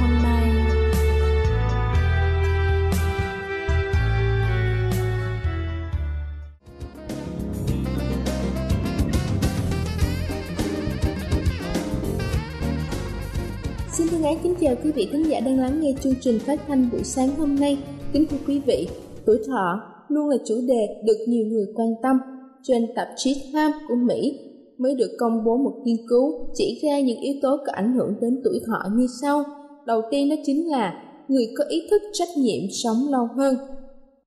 hôm nay. Xin thân ái kính chào quý vị khán giả đang lắng nghe chương trình phát thanh buổi sáng hôm nay. Kính thưa quý vị, tuổi thọ luôn là chủ đề được nhiều người quan tâm. Trên tạp chí Health của Mỹ mới được công bố một nghiên cứu chỉ ra những yếu tố có ảnh hưởng đến tuổi thọ như sau. Đầu tiên đó chính là người có ý thức trách nhiệm sống lâu hơn.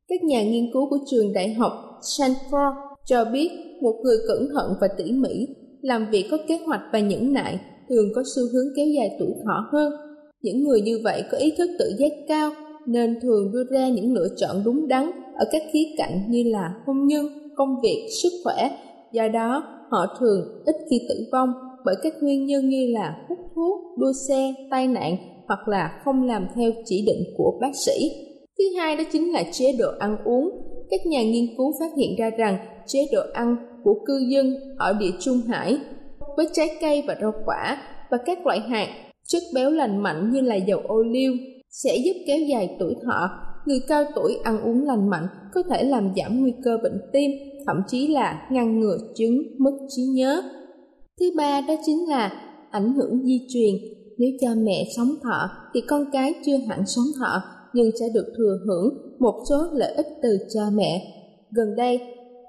Các nhà nghiên cứu của trường đại học Stanford cho biết một người cẩn thận và tỉ mỉ, làm việc có kế hoạch và nhẫn nại thường có xu hướng kéo dài tuổi thọ hơn. Những người như vậy có ý thức tự giác cao nên thường đưa ra những lựa chọn đúng đắn ở các khía cạnh như là hôn nhân, công việc, sức khỏe. Do đó, họ thường ít khi tử vong bởi các nguyên nhân như là hút thuốc, đua xe, tai nạn hoặc là không làm theo chỉ định của bác sĩ. Thứ hai đó chính là chế độ ăn uống. Các nhà nghiên cứu phát hiện ra rằng chế độ ăn của cư dân ở địa Trung Hải với trái cây và rau quả và các loại hạt, chất béo lành mạnh như là dầu ô liu sẽ giúp kéo dài tuổi thọ. Người cao tuổi ăn uống lành mạnh có thể làm giảm nguy cơ bệnh tim, thậm chí là ngăn ngừa chứng mất trí nhớ. Thứ ba đó chính là ảnh hưởng di truyền. Nếu cha mẹ sống thọ thì con cái chưa hẳn sống thọ nhưng sẽ được thừa hưởng một số lợi ích từ cha mẹ. Gần đây,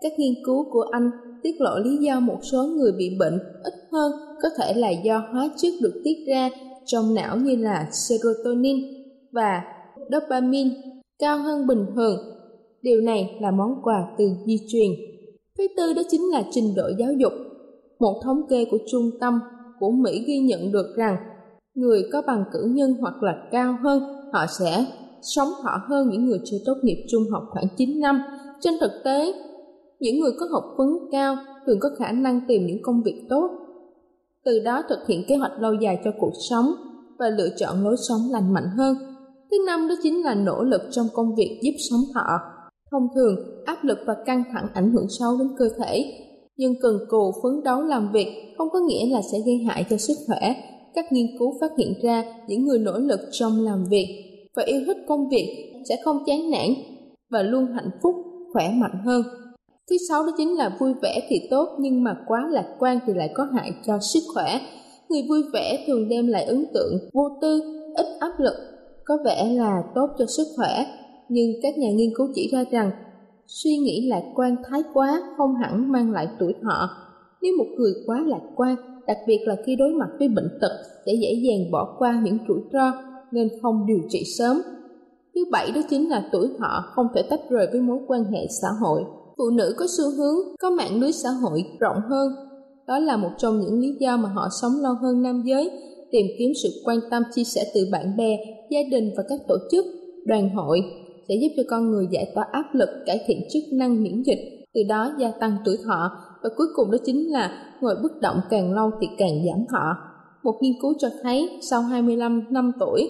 các nghiên cứu của Anh tiết lộ lý do một số người bị bệnh ít hơn có thể là do hóa chất được tiết ra trong não như là serotonin và dopamine cao hơn bình thường. Điều này là món quà từ di truyền. Thứ tư đó chính là trình độ giáo dục. Một thống kê của trung tâm của Mỹ ghi nhận được rằng người có bằng cử nhân hoặc là cao hơn, họ sẽ sống thọ hơn những người chưa tốt nghiệp trung học khoảng 9 năm. Trên thực tế, những người có học vấn cao thường có khả năng tìm những công việc tốt, từ đó thực hiện kế hoạch lâu dài cho cuộc sống và lựa chọn lối sống lành mạnh hơn. Thứ năm đó chính là nỗ lực trong công việc giúp sống thọ. Thông thường, áp lực và căng thẳng ảnh hưởng sâu đến cơ thể, nhưng cần cù phấn đấu làm việc không có nghĩa là sẽ gây hại cho sức khỏe. Các nghiên cứu phát hiện ra những người nỗ lực trong làm việc và yêu thích công việc sẽ không chán nản và luôn hạnh phúc, khỏe mạnh hơn. Thứ sáu đó chính là vui vẻ thì tốt nhưng mà quá lạc quan thì lại có hại cho sức khỏe. Người vui vẻ thường đem lại ấn tượng vô tư, ít áp lực, có vẻ là tốt cho sức khỏe. Nhưng các nhà nghiên cứu chỉ ra rằng suy nghĩ lạc quan thái quá không hẳn mang lại tuổi thọ. Nếu một người quá lạc quan, đặc biệt là khi đối mặt với bệnh tật, sẽ dễ dàng bỏ qua những rủi ro nên không điều trị sớm. Thứ bảy đó chính là tuổi thọ không thể tách rời với mối quan hệ xã hội. Phụ nữ có xu hướng có mạng lưới xã hội rộng hơn. Đó là một trong những lý do mà họ sống lâu hơn nam giới, tìm kiếm sự quan tâm chia sẻ từ bạn bè, gia đình và các tổ chức, đoàn hội sẽ giúp cho con người giải tỏa áp lực, cải thiện chức năng miễn dịch, từ đó gia tăng tuổi thọ. Và cuối cùng đó chính là ngồi bất động càng lâu thì càng giảm thọ. Một nghiên cứu cho thấy sau 25 năm tuổi,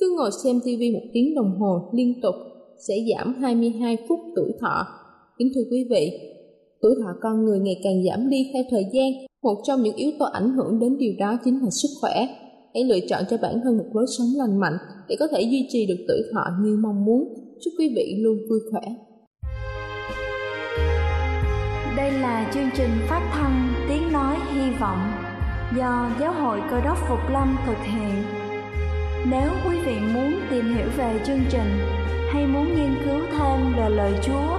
cứ ngồi xem TV 1 tiếng đồng hồ liên tục sẽ giảm 22 phút tuổi thọ. Kính thưa quý vị, tuổi thọ con người ngày càng giảm đi theo thời gian. Một trong những yếu tố ảnh hưởng đến điều đó chính là sức khỏe. Hãy lựa chọn cho bản thân một lối sống lành mạnh để có thể duy trì được tuổi thọ như mong muốn. Chúc quý vị luôn vui khỏe. Đây là chương trình phát thanh Tiếng Nói Hy Vọng do Giáo hội Cơ Đốc Phục Lâm thực hiện. Nếu quý vị muốn tìm hiểu về chương trình hay muốn nghiên cứu thêm về lời Chúa,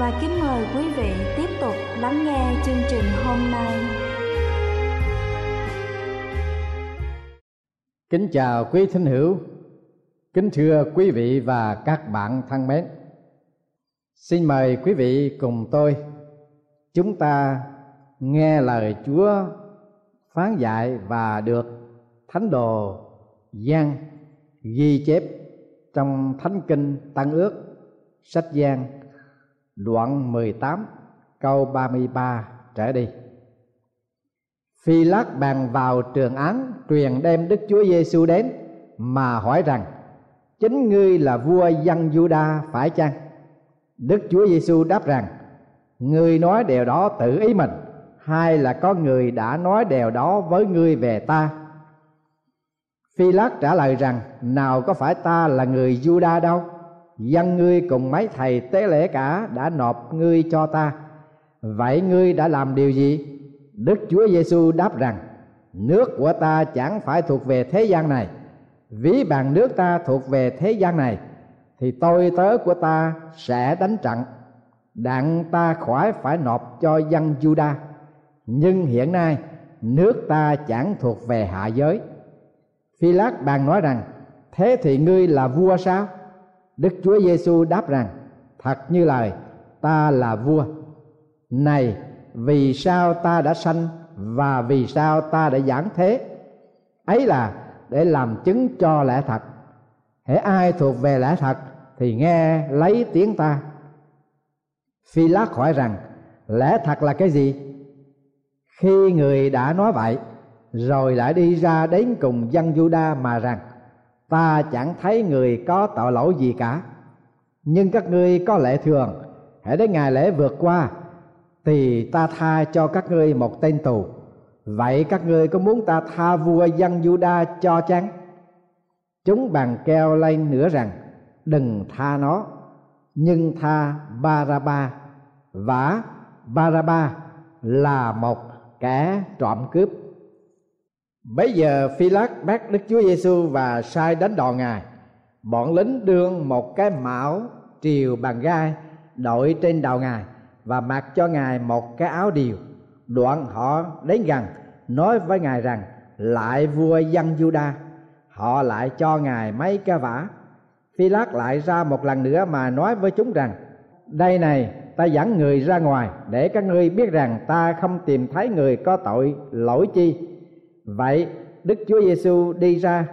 và kính mời quý vị tiếp tục lắng nghe chương trình hôm nay. Kính chào quý thính hữu, kính thưa quý vị và các bạn thân mến. Xin mời quý vị cùng tôi, chúng ta nghe lời Chúa phán dạy và được Thánh Đồ Giăng ghi chép trong Thánh Kinh Tân Ước, sách Giăng đoạn 18 câu 33 trở đi. Phi Lát bàn vào trường án truyền đem Đức Chúa Giêsu đến mà hỏi rằng: chính ngươi là vua dân Giu-đa phải chăng? Đức Chúa Giêsu đáp rằng: ngươi nói điều đó tự ý mình, hay là có người đã nói điều đó với ngươi về ta? Phi Lát trả lời rằng: nào có phải ta là người Giu-đa đâu, dân ngươi cùng mấy thầy tế lễ cả đã nộp ngươi cho ta, vậy ngươi đã làm điều gì? Đức Chúa Giêsu đáp rằng: nước của ta chẳng phải thuộc về thế gian này, ví bằng nước ta thuộc về thế gian này thì tôi tớ của ta sẽ đánh trận, đặng ta khỏi phải nộp cho dân Giu-đa. Nhưng hiện nay nước ta chẳng thuộc về hạ giới. Phi Lát bàn nói rằng: thế thì ngươi là vua sao? Đức Chúa Giêsu đáp rằng: thật như lời, ta là vua. Này, vì sao ta đã sanh và vì sao ta đã giảng thế? Ấy là để làm chứng cho lẽ thật. Hễ ai thuộc về lẽ thật thì nghe lấy tiếng ta. Phi Lát hỏi rằng: lẽ thật là cái gì? Khi người đã nói vậy rồi lại đi ra đến cùng dân Giu-đa mà rằng: ta chẳng thấy người có tội lỗi gì cả. Nhưng các ngươi có lệ thường, hễ đến ngày lễ vượt qua thì ta tha cho các ngươi một tên tù. Vậy các ngươi có muốn ta tha vua dân Giu-đa cho chăng? Chúng bàn keo lên nữa rằng: đừng tha nó, nhưng tha Ba-ra-ba. Vả, Ba-ra-ba là một kẻ trộm cướp. Bấy giờ Phi Lát bắt Đức Chúa Giêsu và sai đánh đòn ngài. Bọn lính đưa một cái mão triều bằng gai đội trên đầu ngài và mặc cho ngài một cái áo điều. Đoạn họ đến gần nói với ngài rằng: lại vua dân Giu-đa. Họ lại cho ngài mấy cái vả. Phi Lát lại ra một lần nữa mà nói với chúng rằng: đây này, ta dẫn người ra ngoài để các ngươi biết rằng ta không tìm thấy người có tội lỗi chi. Vậy Đức Chúa Giêsu đi ra,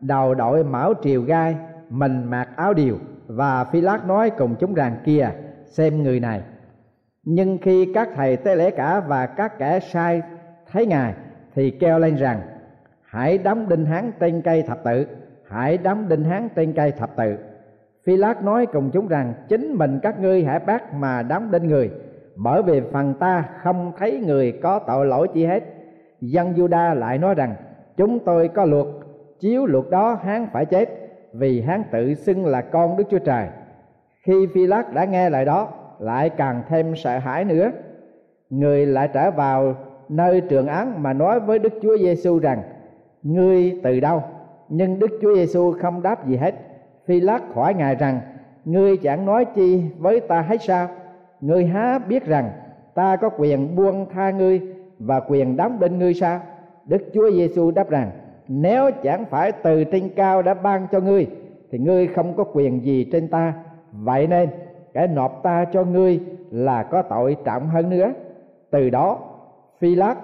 đầu đội mão triều gai, mình mặc áo điều, và Phi Lát nói cùng chúng rằng: kìa, xem người này. Nhưng khi các thầy tế lễ cả và các kẻ sai thấy ngài thì kêu lên rằng: hãy đóng đinh hắn trên cây thập tự, hãy đóng đinh hắn trên cây thập tự. Phi Lát nói cùng chúng rằng: chính mình các ngươi hãy bắt mà đóng đinh người, bởi vì phần ta không thấy người có tội lỗi chi hết. Dân Giu-đa lại nói rằng: chúng tôi có luật, chiếu luật đó hắn phải chết, vì hắn tự xưng là con Đức Chúa Trời. Khi Phi Lát đã nghe lời đó, lại càng thêm sợ hãi nữa. Người lại trở vào nơi trường án mà nói với Đức Chúa Giêsu rằng: ngươi từ đâu? Nhưng Đức Chúa Giêsu không đáp gì hết. Phi Lát hỏi ngài rằng: ngươi chẳng nói chi với ta hết sao? Ngươi há biết rằng ta có quyền buông tha ngươi và quyền đóng đinh ngươi sao? Đức Chúa Giêsu đáp rằng: nếu chẳng phải từ trên cao đã ban cho ngươi thì ngươi không có quyền gì trên ta. Vậy nên kẻ nộp ta cho ngươi là có tội trọng hơn nữa. Từ đó Phi-lát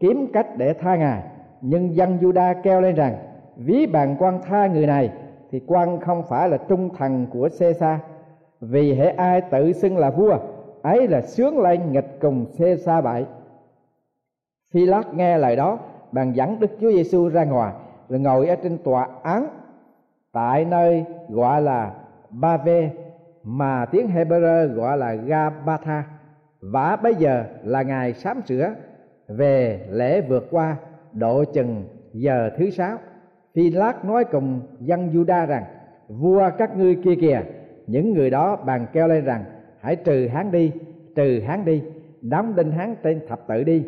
kiếm cách để tha ngài, nhưng dân Giu-đa kêu lên rằng, ví bàn quan tha người này thì quan không phải là trung thần của Caesar, vì hễ ai tự xưng là vua, ấy là sướng lên nghịch cùng Caesar bại. Phi-lát nghe lời đó, bàn dẫn Đức Chúa Giêsu ra ngoài, rồi ngồi ở trên tòa án tại nơi gọi là Ba-vê, mà tiếng Hebrew gọi là Gabatha, và bây giờ là ngày sám sửa về lễ vượt qua, độ chừng giờ thứ sáu. Phi-lát nói cùng dân Giu-đa rằng, vua các ngươi kia kìa. Những người đó bàn kêu lên rằng, hãy trừ hắn đi, trừ hắn đi, đóng đinh hắn trên thập tự đi.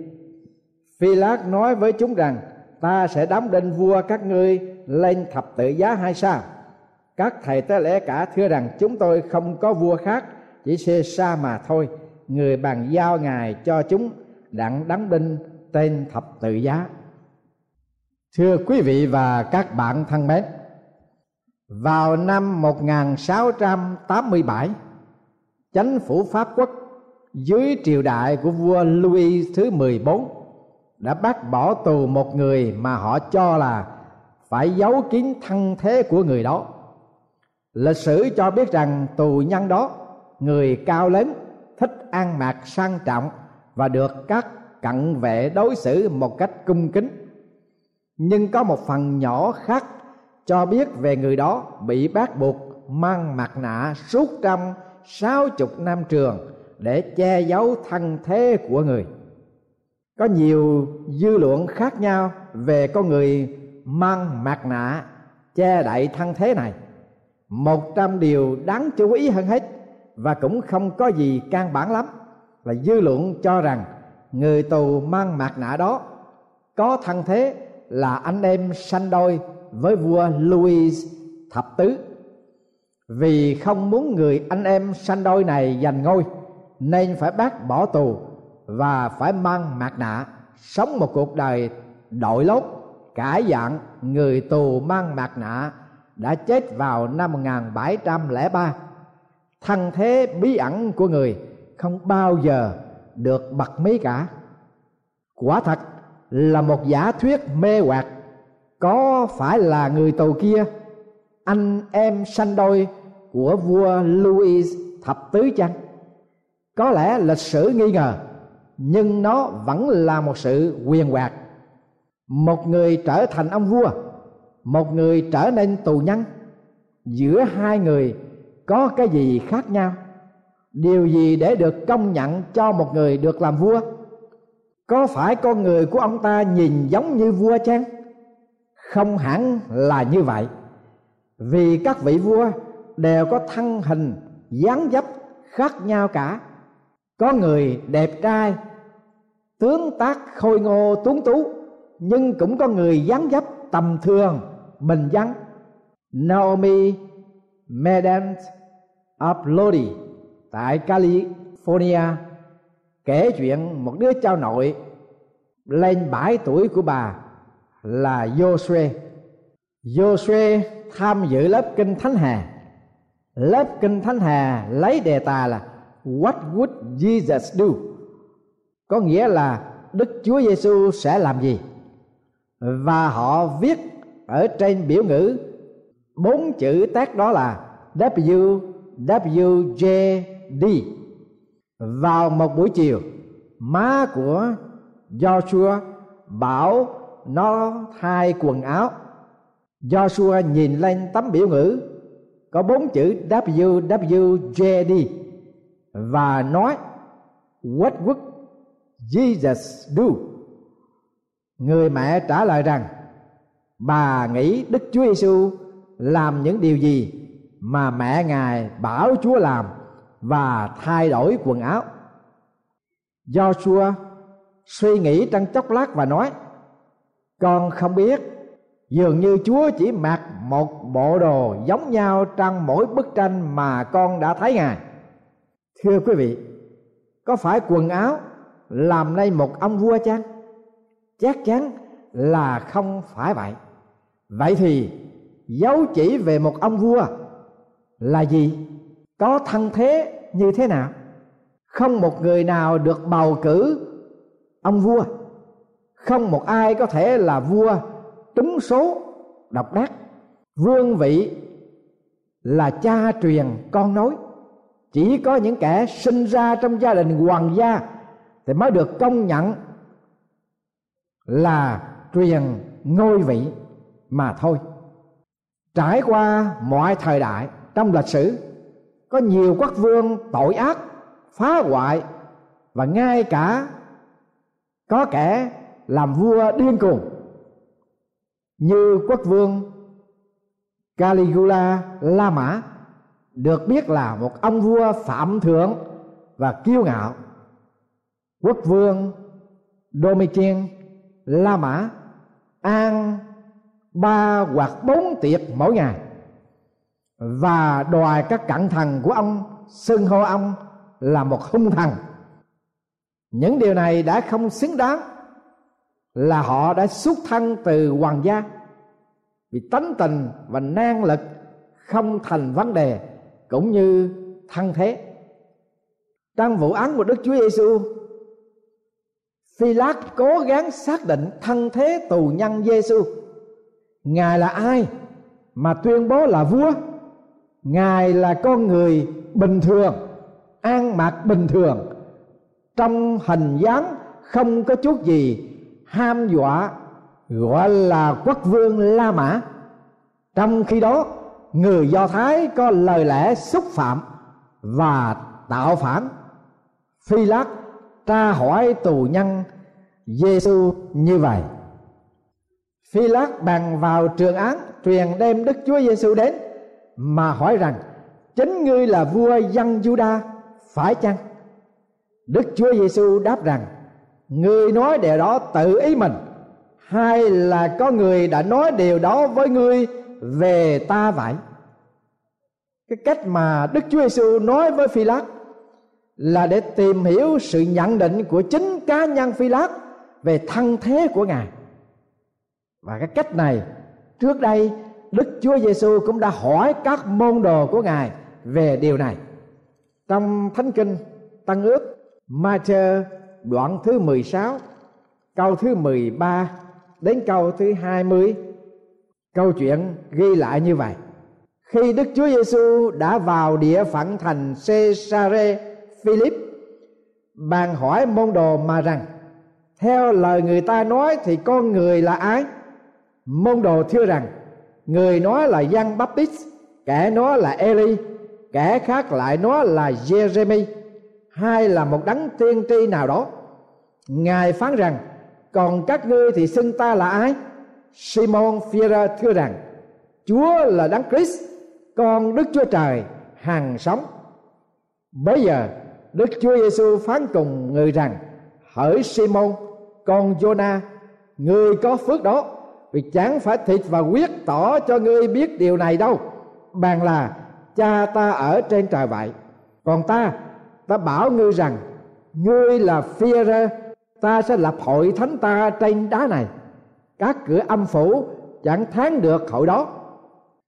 Phi-lát nói với chúng rằng, ta sẽ đóng đinh vua các ngươi lên thập tự giá hay sao? Các thầy tế lễ cả thưa rằng, chúng tôi không có vua khác, chỉ Caesar mà thôi. Người bàn giao ngài cho chúng đặng đóng đinh trên thập tự giá. Thưa quý vị và các bạn thân mến, vào năm 1687, chánh phủ Pháp Quốc dưới triều đại của vua Louis thứ 14 đã bắt bỏ tù một người mà họ cho là phải giấu kín thân thế của người đó. Lịch sử cho biết rằng tù nhân đó, người cao lớn, thích ăn mặc sang trọng và được các cận vệ đối xử một cách cung kính. Nhưng có một phần nhỏ khác cho biết về người đó bị bắt buộc mang mặt nạ suốt trong 60 năm trường để che giấu thân thế của người. Có nhiều dư luận khác nhau về con người mang mặt nạ che đậy thân thế này. Một trong điều đáng chú ý hơn hết, và cũng không có gì căn bản lắm, là dư luận cho rằng người tù mang mặt nạ đó có thân thế là anh em sanh đôi với vua Louis thập tứ. Vì không muốn người anh em sanh đôi này giành ngôi, nên phải bắt bỏ tù và phải mang mặt nạ, sống một cuộc đời đội lốt, cải dạng. Người tù mang mặt nạ đã chết vào năm 1703. Thân thế bí ẩn của người không bao giờ được bật mí cả. Quả thật là một giả thuyết mê hoặc. Có phải là người tù kia anh em sanh đôi của vua Louis thập tứ chăng? Có lẽ lịch sử nghi ngờ, nhưng nó vẫn là một sự huyền hoặc. Một người trở thành ông vua, một người trở nên tù nhân. Giữa hai người có cái gì khác nhau? Điều gì để được công nhận cho một người được làm vua? Có phải con người của ông ta nhìn giống như vua chăng? Không hẳn là như vậy, vì các vị vua đều có thân hình dáng dấp khác nhau cả. Có người đẹp trai, tướng tác khôi ngô tuấn tú, nhưng cũng có người dáng dấp tầm thường, bình dân. Naomi, Madame of Uldy tại California kể chuyện một đứa cháu nội lên 7 tuổi của bà là Yoshe. Yoshe tham dự lớp kinh thánh hè. Lớp kinh thánh hè lấy đề tài là What would Jesus do? Có nghĩa là Đức Chúa Giêsu sẽ làm gì? Và họ viết ở trên biểu ngữ 4 chữ tag đó là W W J D. Vào một buổi chiều, má của Joshua bảo nó thay quần áo. Joshua nhìn lên tấm biểu ngữ có 4 chữ W W J D và nói What would Jesus do? Người mẹ trả lời rằng bà nghĩ Đức Chúa Giêsu làm những điều gì mà mẹ ngài bảo Chúa làm, và thay đổi quần áo. Joshua suy nghĩ trong chốc lát và nói, con không biết, dường như Chúa chỉ mặc một bộ đồ giống nhau trong mỗi bức tranh mà con đã thấy ngài. Thưa quý vị, có phải quần áo làm nên một ông vua chăng? Chắc chắn là không phải vậy. Vậy thì dấu chỉ về một ông vua là gì? có thân thế như thế nào. Không một người nào được bầu cử ông vua, không một ai có thể là vua trúng số độc đắc. Vương vị là cha truyền con nối, chỉ có những kẻ sinh ra trong gia đình hoàng gia thì mới được công nhận là truyền ngôi vị mà thôi. Trải qua mọi thời đại trong lịch sử, có nhiều quốc vương tội ác, phá hoại, và ngay cả có kẻ làm vua điên cuồng như quốc vương Caligula La Mã, được biết là một ông vua phạm thượng và kiêu ngạo. Quốc vương Domitian La Mã ăn 3 hoặc 4 tiệc mỗi ngày, và đòi các cận thần của ông xưng hô ông là một hung thần. Những điều này đã không xứng đáng, là họ đã xuất thân từ hoàng gia, vì tánh tình và năng lực không thành vấn đề, cũng như thân thế. Trong vụ án của Đức Chúa Giêsu, Phi-lát cố gắng xác định thân thế tù nhân Giêsu. Ngài là ai mà tuyên bố là vua? Ngài là con người bình thường, ăn mặc bình thường, trong hình dáng không có chút gì ham dọa, gọi là quốc vương La Mã. Trong khi đó, người Do Thái có lời lẽ xúc phạm và tạo phản. Phi-lát tra hỏi tù nhân Giê-xu như vậy. Phi-lát bàn vào trường án, truyền đem Đức Chúa Giê-xu đến mà hỏi rằng: chính ngươi là vua dân Giu-đa phải chăng? Đức Chúa Giê-xu đáp rằng: ngươi nói điều đó tự ý mình, hay là có người đã nói điều đó với ngươi về ta vậy? Cái cách mà Đức Chúa Giê-xu nói với Phi-lát là để tìm hiểu sự nhận định của chính cá nhân Phi-lát về thân thế của Ngài. Và cái cách này trước đây Đức Chúa Giê-xu cũng đã hỏi các môn đồ của Ngài về điều này. Trong Thánh Kinh Tân Ước, Ma-thơ đoạn thứ 16 câu thứ 13 đến câu thứ 20, câu chuyện ghi lại như vậy: khi Đức Chúa Giê-xu đã vào địa phận thành Cesare Philip, bàn hỏi môn đồ mà rằng: theo lời người ta nói thì con người là ai? Môn đồ thưa rằng: người nói là Giăng Baptist, kẻ nói là Eli, kẻ khác lại nói là Jeremy, hay là một đấng tiên tri nào đó. Ngài phán rằng: còn các ngươi thì xưng ta là ai? Simon Phêrô thưa rằng: Chúa là đấng Christ, con Đức Chúa Trời hằng sống. Bấy giờ Đức Chúa Giêsu phán cùng người rằng: hỡi Simon con Giô-na, ngươi có phước đó, vì chẳng phải thịt và huyết tỏ cho ngươi biết điều này đâu, bàn là Cha ta ở trên trời vậy. Còn ta bảo ngươi rằng, ngươi là Phêrô, ta sẽ lập hội thánh ta trên đá này, các cửa âm phủ chẳng thắng được hội đó.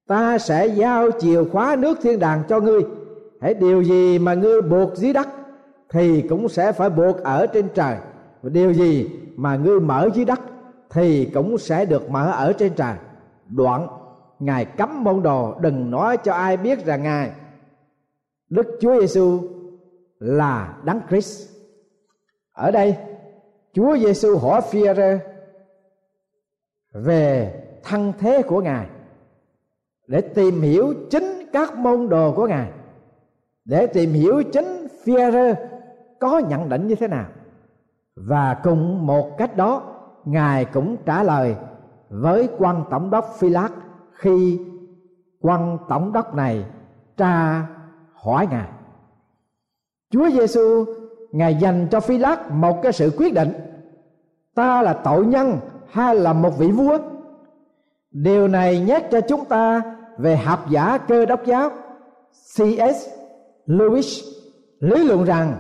Ta sẽ giao chìa khóa nước thiên đàng cho ngươi, hễ điều gì mà ngươi buộc dưới đất thì cũng sẽ phải buộc ở trên trời, và điều gì mà ngươi mở dưới đất thì cũng sẽ được mở ở trên trời. Đoạn Ngài cấm môn đồ đừng nói cho ai biết rằng Ngài Đức Chúa Giêsu là Đấng Christ. Ở đây Chúa Giêsu hỏi Phêrô về thân thế của Ngài để tìm hiểu chính các môn đồ của Ngài, để tìm hiểu chính Phêrô có nhận định như thế nào. Và cùng một cách đó, Ngài cũng trả lời với quan tổng đốc Phi-lát khi quan tổng đốc này tra hỏi Ngài. Chúa Giêsu Ngài dành cho Phi-lát một cái sự quyết định: ta là tội nhân hay là một vị vua? Điều này nhắc cho chúng ta về học giả Cơ Đốc giáo C.S. Lewis lý luận rằng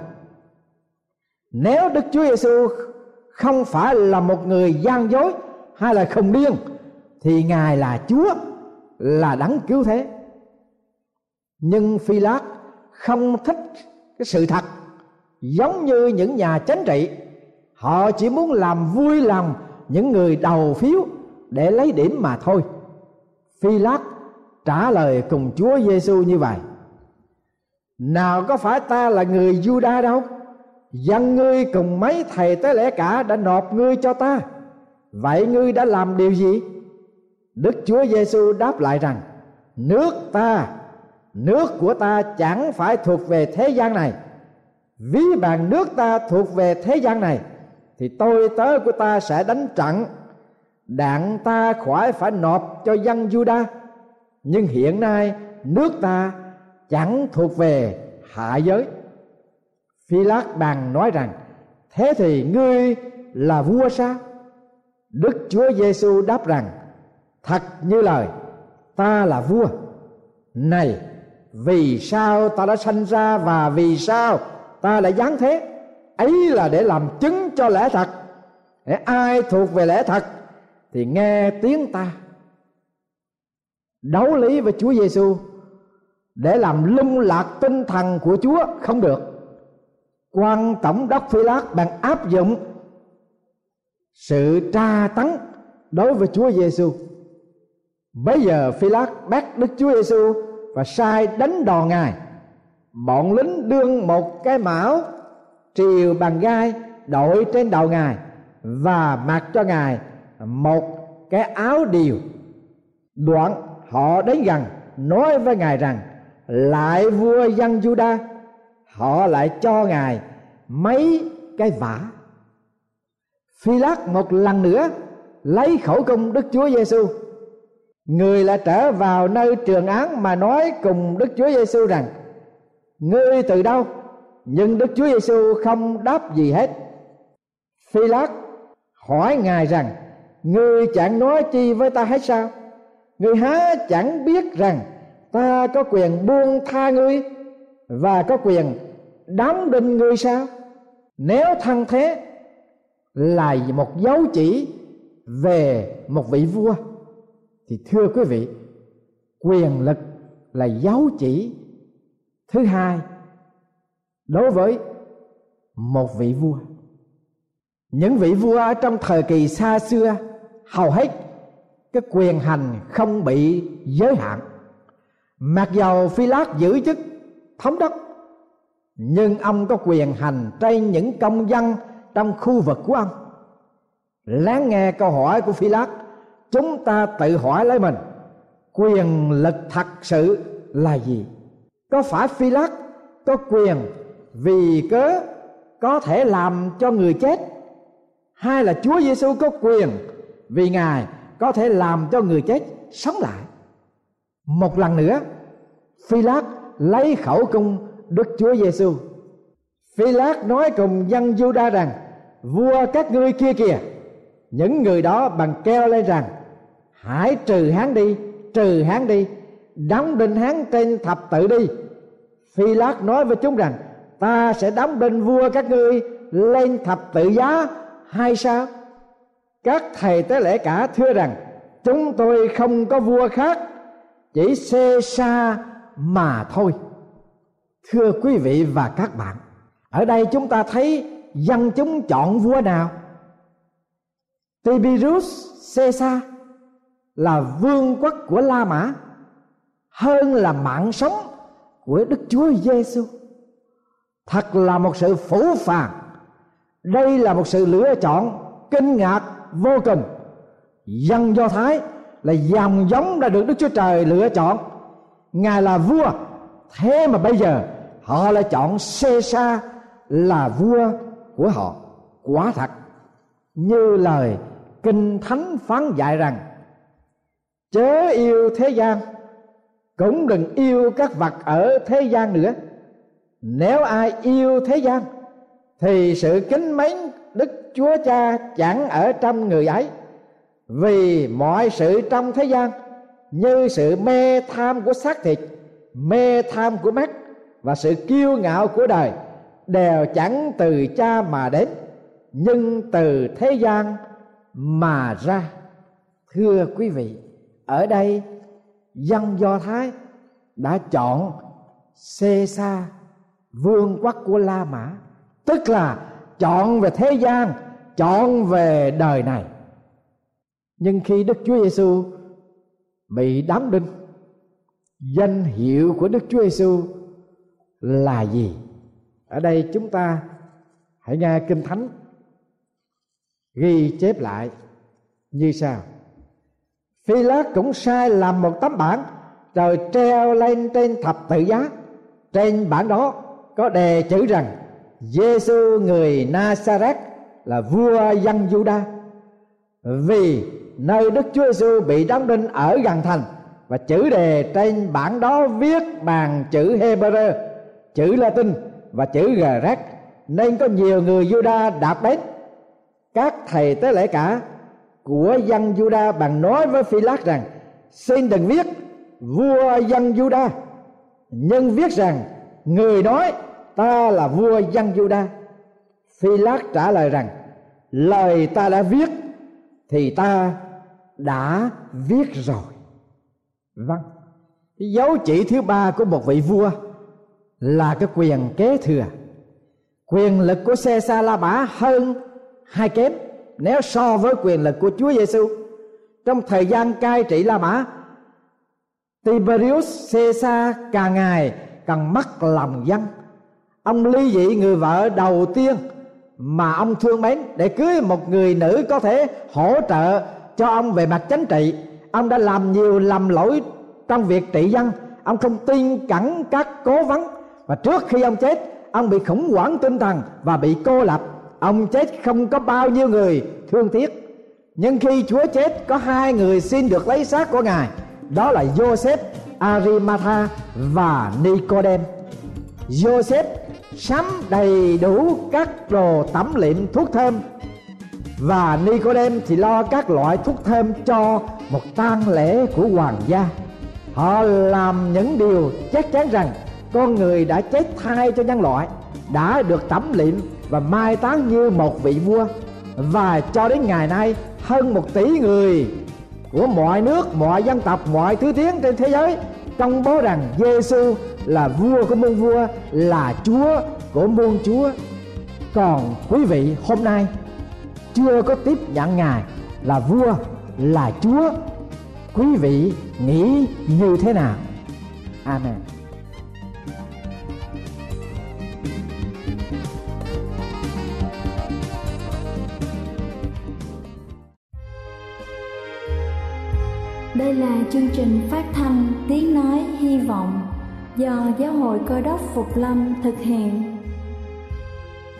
nếu Đức Chúa Giêsu không phải là một người gian dối hay là khùng điên thì Ngài là Chúa, là đấng cứu thế. Nhưng Phi-lát không thích cái sự thật, giống như những nhà chính trị. Họ chỉ muốn làm vui lòng những người đầu phiếu để lấy điểm mà thôi. Phi-lát trả lời cùng Chúa Giê-xu như vậy: nào có phải ta là người Giu-đa đâu, dân ngươi cùng mấy thầy tế lễ cả đã nộp ngươi cho ta, vậy ngươi đã làm điều gì? Đức Chúa Giê-xu đáp lại rằng: nước của ta chẳng phải thuộc về thế gian này. Ví bằng nước ta thuộc về thế gian này thì tôi tớ của ta sẽ đánh trận, đặng ta khỏi phải nộp cho dân Giu-đa. Nhưng hiện nay nước ta chẳng thuộc về hạ giới. Phi-lát bèn nói rằng: thế thì ngươi là vua sao? Đức Chúa Giê-xu đáp rằng: thật như lời, ta là vua. Này, vì sao ta đã sanh ra và vì sao ta lại giáng thế? Ấy là để làm chứng cho lẽ thật, để ai thuộc về lẽ thật thì nghe tiếng ta. Đấu lý với Chúa Giê-xu để làm lung lạc tinh thần của Chúa không được. Quan tổng đốc Phi-lát bạn áp dụng sự tra tấn đối với Chúa Giê-xu. Bây giờ Phi-lát bắt Đức Chúa Giê-xu và sai đánh đòn ngài. Bọn lính đương một cái mão triều bằng gai đội trên đầu ngài và mặc cho ngài một cái áo điều. Đoạn họ đến gần nói với ngài rằng: lại vua dân Giu-đa. Họ lại cho ngài mấy cái vả. Phi-lát một lần nữa lấy khẩu cung Đức Chúa Giê-xu. Người lại trở vào nơi trường án mà nói cùng Đức Chúa Giê-xu rằng: ngươi từ đâu? Nhưng Đức Chúa Giê-xu không đáp gì hết. Phi-lát hỏi ngài rằng: ngươi chẳng nói chi với ta hết sao? Ngươi há chẳng biết rằng ta có quyền buông tha ngươi và có quyền đóng đinh ngươi sao? Nếu thân thế là một dấu chỉ về một vị vua, thì thưa quý vị, quyền lực là dấu chỉ thứ hai đối với một vị vua. Những vị vua trong thời kỳ xa xưa hầu hết cái quyền hành không bị giới hạn. Mặc dầu Phi-lát giữ chức thống đốc, nhưng ông có quyền hành trên những công dân trong khu vực của ông. Lắng nghe câu hỏi của Phi-lát, chúng ta tự hỏi lấy mình: quyền lực thật sự là gì? Có phải Phi-lát có quyền vì cớ có thể làm cho người chết, hay là Chúa Giê-xu có quyền vì ngài có thể làm cho người chết sống lại? Một lần nữa Phi-lát lấy khẩu cung Đức Chúa Giê-xu. Phi-lát nói cùng dân Giu-đa rằng: vua các ngươi kia kìa. Những người đó bằng kêu lên rằng: hãy trừ hắn đi, trừ hắn đi, đóng đinh hắn trên thập tự đi. Phi-lát nói với chúng rằng: ta sẽ đóng đinh vua các ngươi lên thập tự giá hay sao? Các thầy tế lễ cả thưa rằng: chúng tôi không có vua khác, chỉ Caesar mà thôi. Thưa quý vị và các bạn, ở đây chúng ta thấy dân chúng chọn vua nào? Tiberius Caesar là vương quốc của La Mã hơn là mạng sống của Đức Chúa Giê-xu. Thật là một sự phũ phàng. Đây là một sự lựa chọn kinh ngạc vô cùng. Dân Do Thái là dòng giống đã được Đức Chúa Trời lựa chọn, ngài là vua, thế mà bây giờ họ lại chọn Caesar là vua của họ. Quả thật như lời Kinh Thánh phán dạy rằng: chớ yêu thế gian, cũng đừng yêu các vật ở thế gian nữa. Nếu ai yêu thế gian thì sự kính mến Đức Chúa Cha chẳng ở trong người ấy. Vì mọi sự trong thế gian, như sự mê tham của xác thịt, mê tham của mắt và sự kiêu ngạo của đời, đều chẳng từ Cha mà đến, nhưng từ thế gian mà ra. Thưa quý vị, ở đây dân Do Thái đã chọn Caesar, vương quốc của La Mã, tức là chọn về thế gian, chọn về đời này. Nhưng khi Đức Chúa Giêsu bị đóng đinh, danh hiệu của Đức Chúa Giêsu là gì? Ở đây chúng ta hãy nghe Kinh Thánh ghi chép lại như sau: Phi-lát cũng sai làm một tấm bảng rồi treo lên trên thập tự giá. Trên bảng đó có đề chữ rằng Giê-xu người Nazareth là vua dân Giu-đa. Vì nơi Đức Chúa Giê-xu bị đóng đinh ở gần thành, và chữ đề trên bảng đó viết bằng chữ Hebrew, chữ Latin và chữ Grecque, nên có nhiều người Giu-đa đạp đến. Các thầy tế lễ cả của dân Giu-đa bằng nói với Phi-lát rằng: Xin đừng viết vua dân Giu-đa, nhưng viết rằng người nói ta là vua dân Giu-đa. Phi-lát trả lời rằng: Lời ta đã viết thì ta đã viết rồi. Vâng, dấu chỉ thứ ba của một vị vua là cái quyền kế thừa. Quyền lực của Caesar La Mã hơn hay kém nếu so với quyền lực của Chúa Giêsu. Trong thời gian cai trị La Mã, Tiberius Caesar càng ngày càng mất lòng dân. Ông ly dị người vợ đầu tiên mà ông thương mến để cưới một người nữ có thể hỗ trợ cho ông về mặt chính trị. Ông đã làm nhiều lầm lỗi trong việc trị dân. Ông không tin cẩn các cố vấn, và trước khi ông chết, ông bị khủng hoảng tinh thần và bị cô lập. Ông chết không có bao nhiêu người thương tiếc. Nhưng khi Chúa chết, có hai người xin được lấy xác của Ngài, đó là Joseph Arimatha và Nicodemus. Joseph sắm đầy đủ các đồ tẩm liệm thuốc thơm, và Nicodemus thì lo các loại thuốc thơm cho một tang lễ của hoàng gia. Họ làm những điều chắc chắn rằng con người đã chết thay cho nhân loại, đã được tẩm liệm và mai táng như một vị vua. Và cho đến ngày nay, hơn 1 tỷ người của mọi nước, mọi dân tộc, mọi thứ tiếng trên thế giới công bố rằng Giê-xu là vua của muôn vua, là chúa của muôn chúa. Còn quý vị hôm nay chưa có tiếp nhận Ngài là vua, là chúa, quý vị nghĩ như thế nào? Amen. Đây là chương trình phát thanh Tiếng Nói Hy Vọng do Giáo hội Cơ Đốc Phục Lâm thực hiện.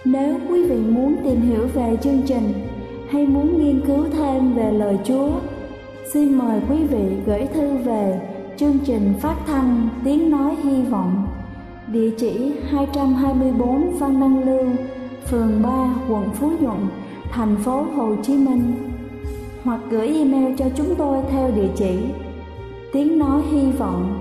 Nếu quý vị muốn tìm hiểu về chương trình hay muốn nghiên cứu thêm về lời Chúa, xin mời quý vị gửi thư về chương trình phát thanh Tiếng Nói Hy Vọng, địa chỉ 224 Văn Đăng Lưu, phường 3, quận Phú Nhuận, thành phố Hồ Chí Minh, hoặc gửi email cho chúng tôi theo địa chỉ tiếng nói hy vọng